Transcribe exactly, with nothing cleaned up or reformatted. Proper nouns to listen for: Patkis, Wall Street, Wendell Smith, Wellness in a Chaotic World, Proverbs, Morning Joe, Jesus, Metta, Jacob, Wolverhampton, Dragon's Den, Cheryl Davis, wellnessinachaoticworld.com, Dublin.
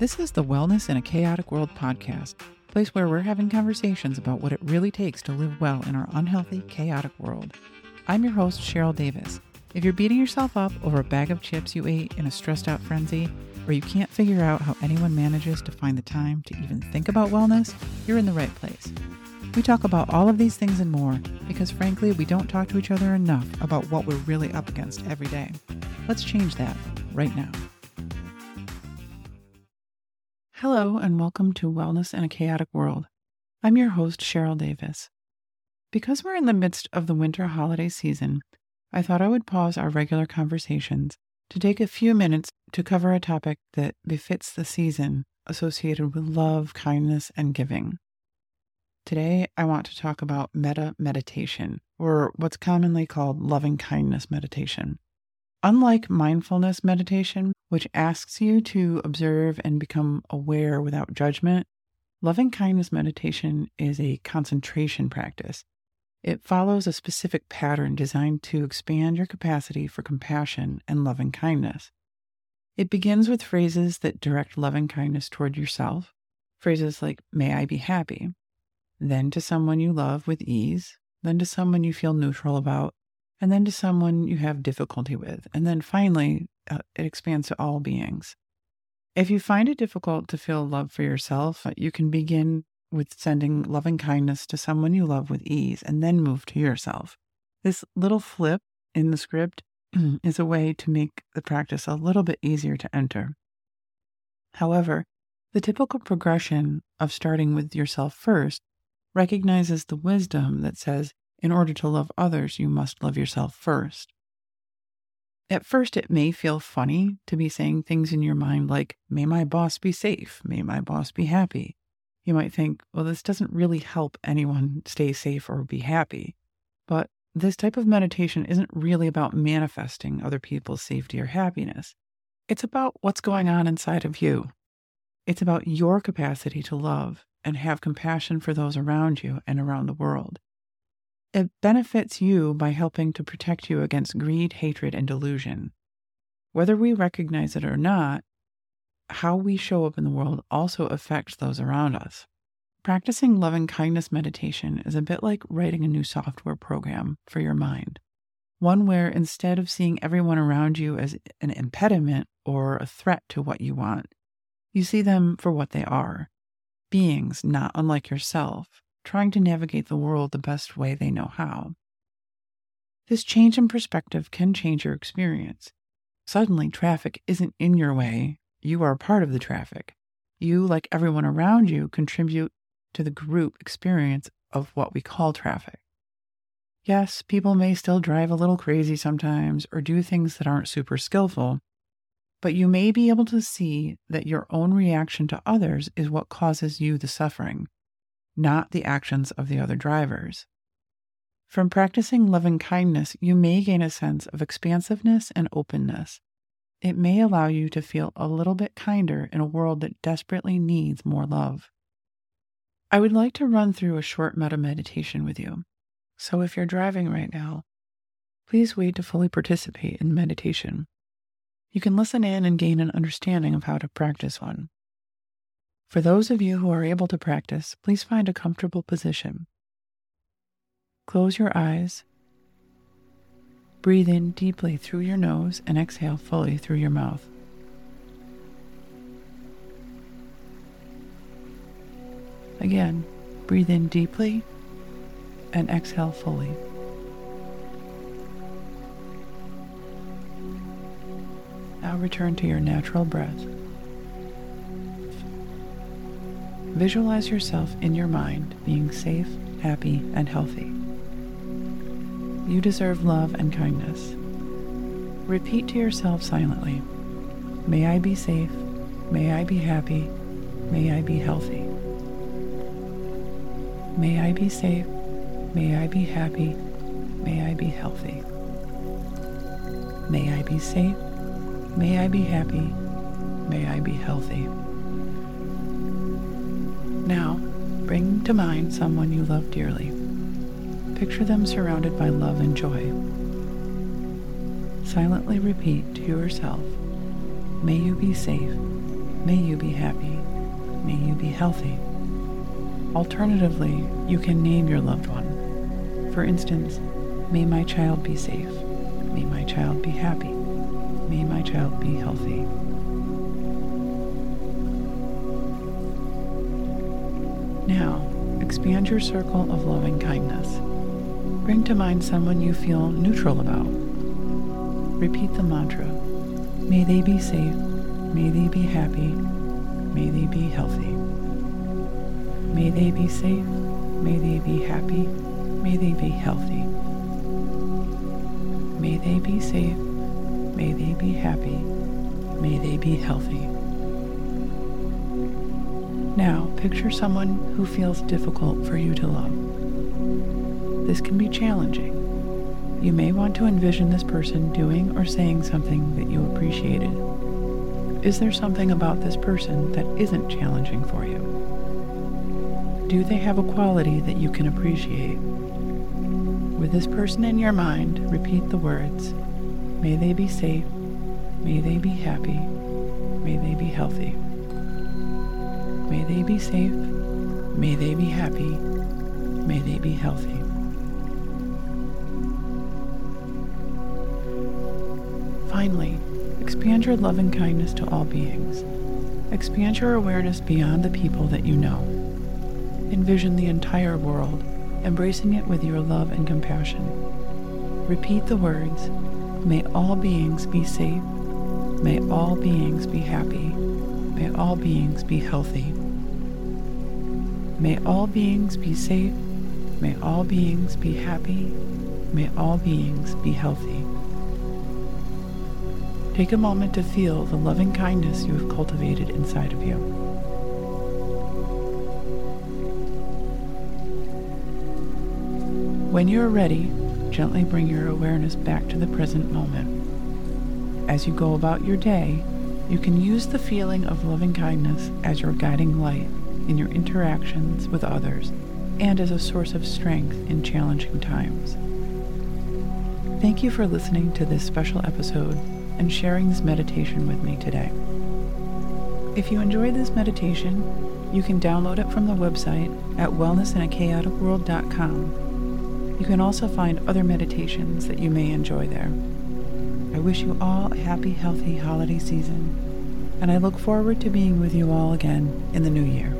This is the Wellness in a Chaotic World podcast, a place where we're having conversations about what it really takes to live well in our unhealthy, chaotic world. I'm your host, Cheryl Davis. If you're beating yourself up over a bag of chips you ate in a stressed-out frenzy, or you can't figure out how anyone manages to find the time to even think about wellness, you're in the right place. We talk about all of these things and more, because frankly, we don't talk to each other enough about what we're really up against every day. Let's change that right now. Hello and welcome to Wellness in a Chaotic World. I'm your host, Cheryl Davis. Because we're in the midst of the winter holiday season, I thought I would pause our regular conversations to take a few minutes to cover a topic that befits the season associated with love, kindness, and giving. Today, I want to talk about metta meditation, or what's commonly called loving kindness meditation. Unlike mindfulness meditation, which asks you to observe and become aware without judgment, loving kindness meditation is a concentration practice. It follows a specific pattern designed to expand your capacity for compassion and loving kindness. It begins with phrases that direct loving kindness toward yourself, phrases like, "May I be happy," then to someone you love with ease, then to someone you feel neutral about, and then to someone you have difficulty with. And then finally, uh, it expands to all beings. If you find it difficult to feel love for yourself, you can begin with sending loving kindness to someone you love with ease and then move to yourself. This little flip in the script is a way to make the practice a little bit easier to enter. However, the typical progression of starting with yourself first recognizes the wisdom that says, in order to love others, you must love yourself first. At first, it may feel funny to be saying things in your mind like, "May my boss be safe, may my boss be happy." You might think, well, this doesn't really help anyone stay safe or be happy. But this type of meditation isn't really about manifesting other people's safety or happiness. It's about what's going on inside of you. It's about your capacity to love and have compassion for those around you and around the world. It benefits you by helping to protect you against greed, hatred, and delusion. Whether we recognize it or not, how we show up in the world also affects those around us. Practicing loving kindness meditation is a bit like writing a new software program for your mind, one where instead of seeing everyone around you as an impediment or a threat to what you want, you see them for what they are, beings not unlike yourself, trying to navigate the world the best way they know how. This change in perspective can change your experience. Suddenly, traffic isn't in your way. You are part of the traffic. You, like everyone around you, contribute to the group experience of what we call traffic. Yes, people may still drive a little crazy sometimes or do things that aren't super skillful, but you may be able to see that your own reaction to others is what causes you the suffering, not the actions of the other drivers. From practicing loving kindness, you may gain a sense of expansiveness and openness. It may allow you to feel a little bit kinder in a world that desperately needs more love. I would like to run through a short metta meditation with you. So if you're driving right now, please wait to fully participate in meditation. You can listen in and gain an understanding of how to practice one. For those of you who are able to practice, please find a comfortable position. Close your eyes. Breathe in deeply through your nose and exhale fully through your mouth. Again, breathe in deeply and exhale fully. Now return to your natural breath. Visualize yourself in your mind being safe, happy, and healthy. You deserve love and kindness. Repeat to yourself silently, "May I be safe, may I be happy, may I be healthy. May I be safe, may I be happy, may I be healthy. May I be safe, may I be happy, may I be healthy." Now, bring to mind someone you love dearly. Picture them surrounded by love and joy. Silently repeat to yourself, "May you be safe, May you be happy. May you be healthy. Alternatively, you can name your loved one. For instance, may my child be safe. May my child be happy. May my child be healthy. Now, expand your circle of loving kindness. Bring to mind someone you feel neutral about. Repeat the mantra, may they be safe, may they be happy, may they be healthy. May they be safe, may they be happy, may they be healthy. May they be safe, may they be happy, may they be healthy. Now, picture someone who feels difficult for you to love. This can be challenging. You may want to envision this person doing or saying something that you appreciated. Is there something about this person that isn't challenging for you? Do they have a quality that you can appreciate? With this person in your mind, repeat the words, may they be safe, may they be happy, may they be healthy. May they be safe, may they be happy, may they be healthy. Finally, expand your loving kindness to all beings. Expand your awareness beyond the people that you know. Envision the entire world, embracing it with your love and compassion. Repeat the words, may all beings be safe, may all beings be happy, may all beings be healthy. May all beings be safe. May all beings be happy. May all beings be healthy. Take a moment to feel the loving kindness you have cultivated inside of you. When you are ready, gently bring your awareness back to the present moment. As you go about your day, you can use the feeling of loving kindness as your guiding light in your interactions with others and as a source of strength in challenging times. Thank you for listening to this special episode and sharing this meditation with me today. If you enjoyed this meditation, you can download it from the website at wellness in a chaotic world dot com. You can also find other meditations that you may enjoy there. I wish you all a happy, healthy holiday season, and I look forward to being with you all again in the new year.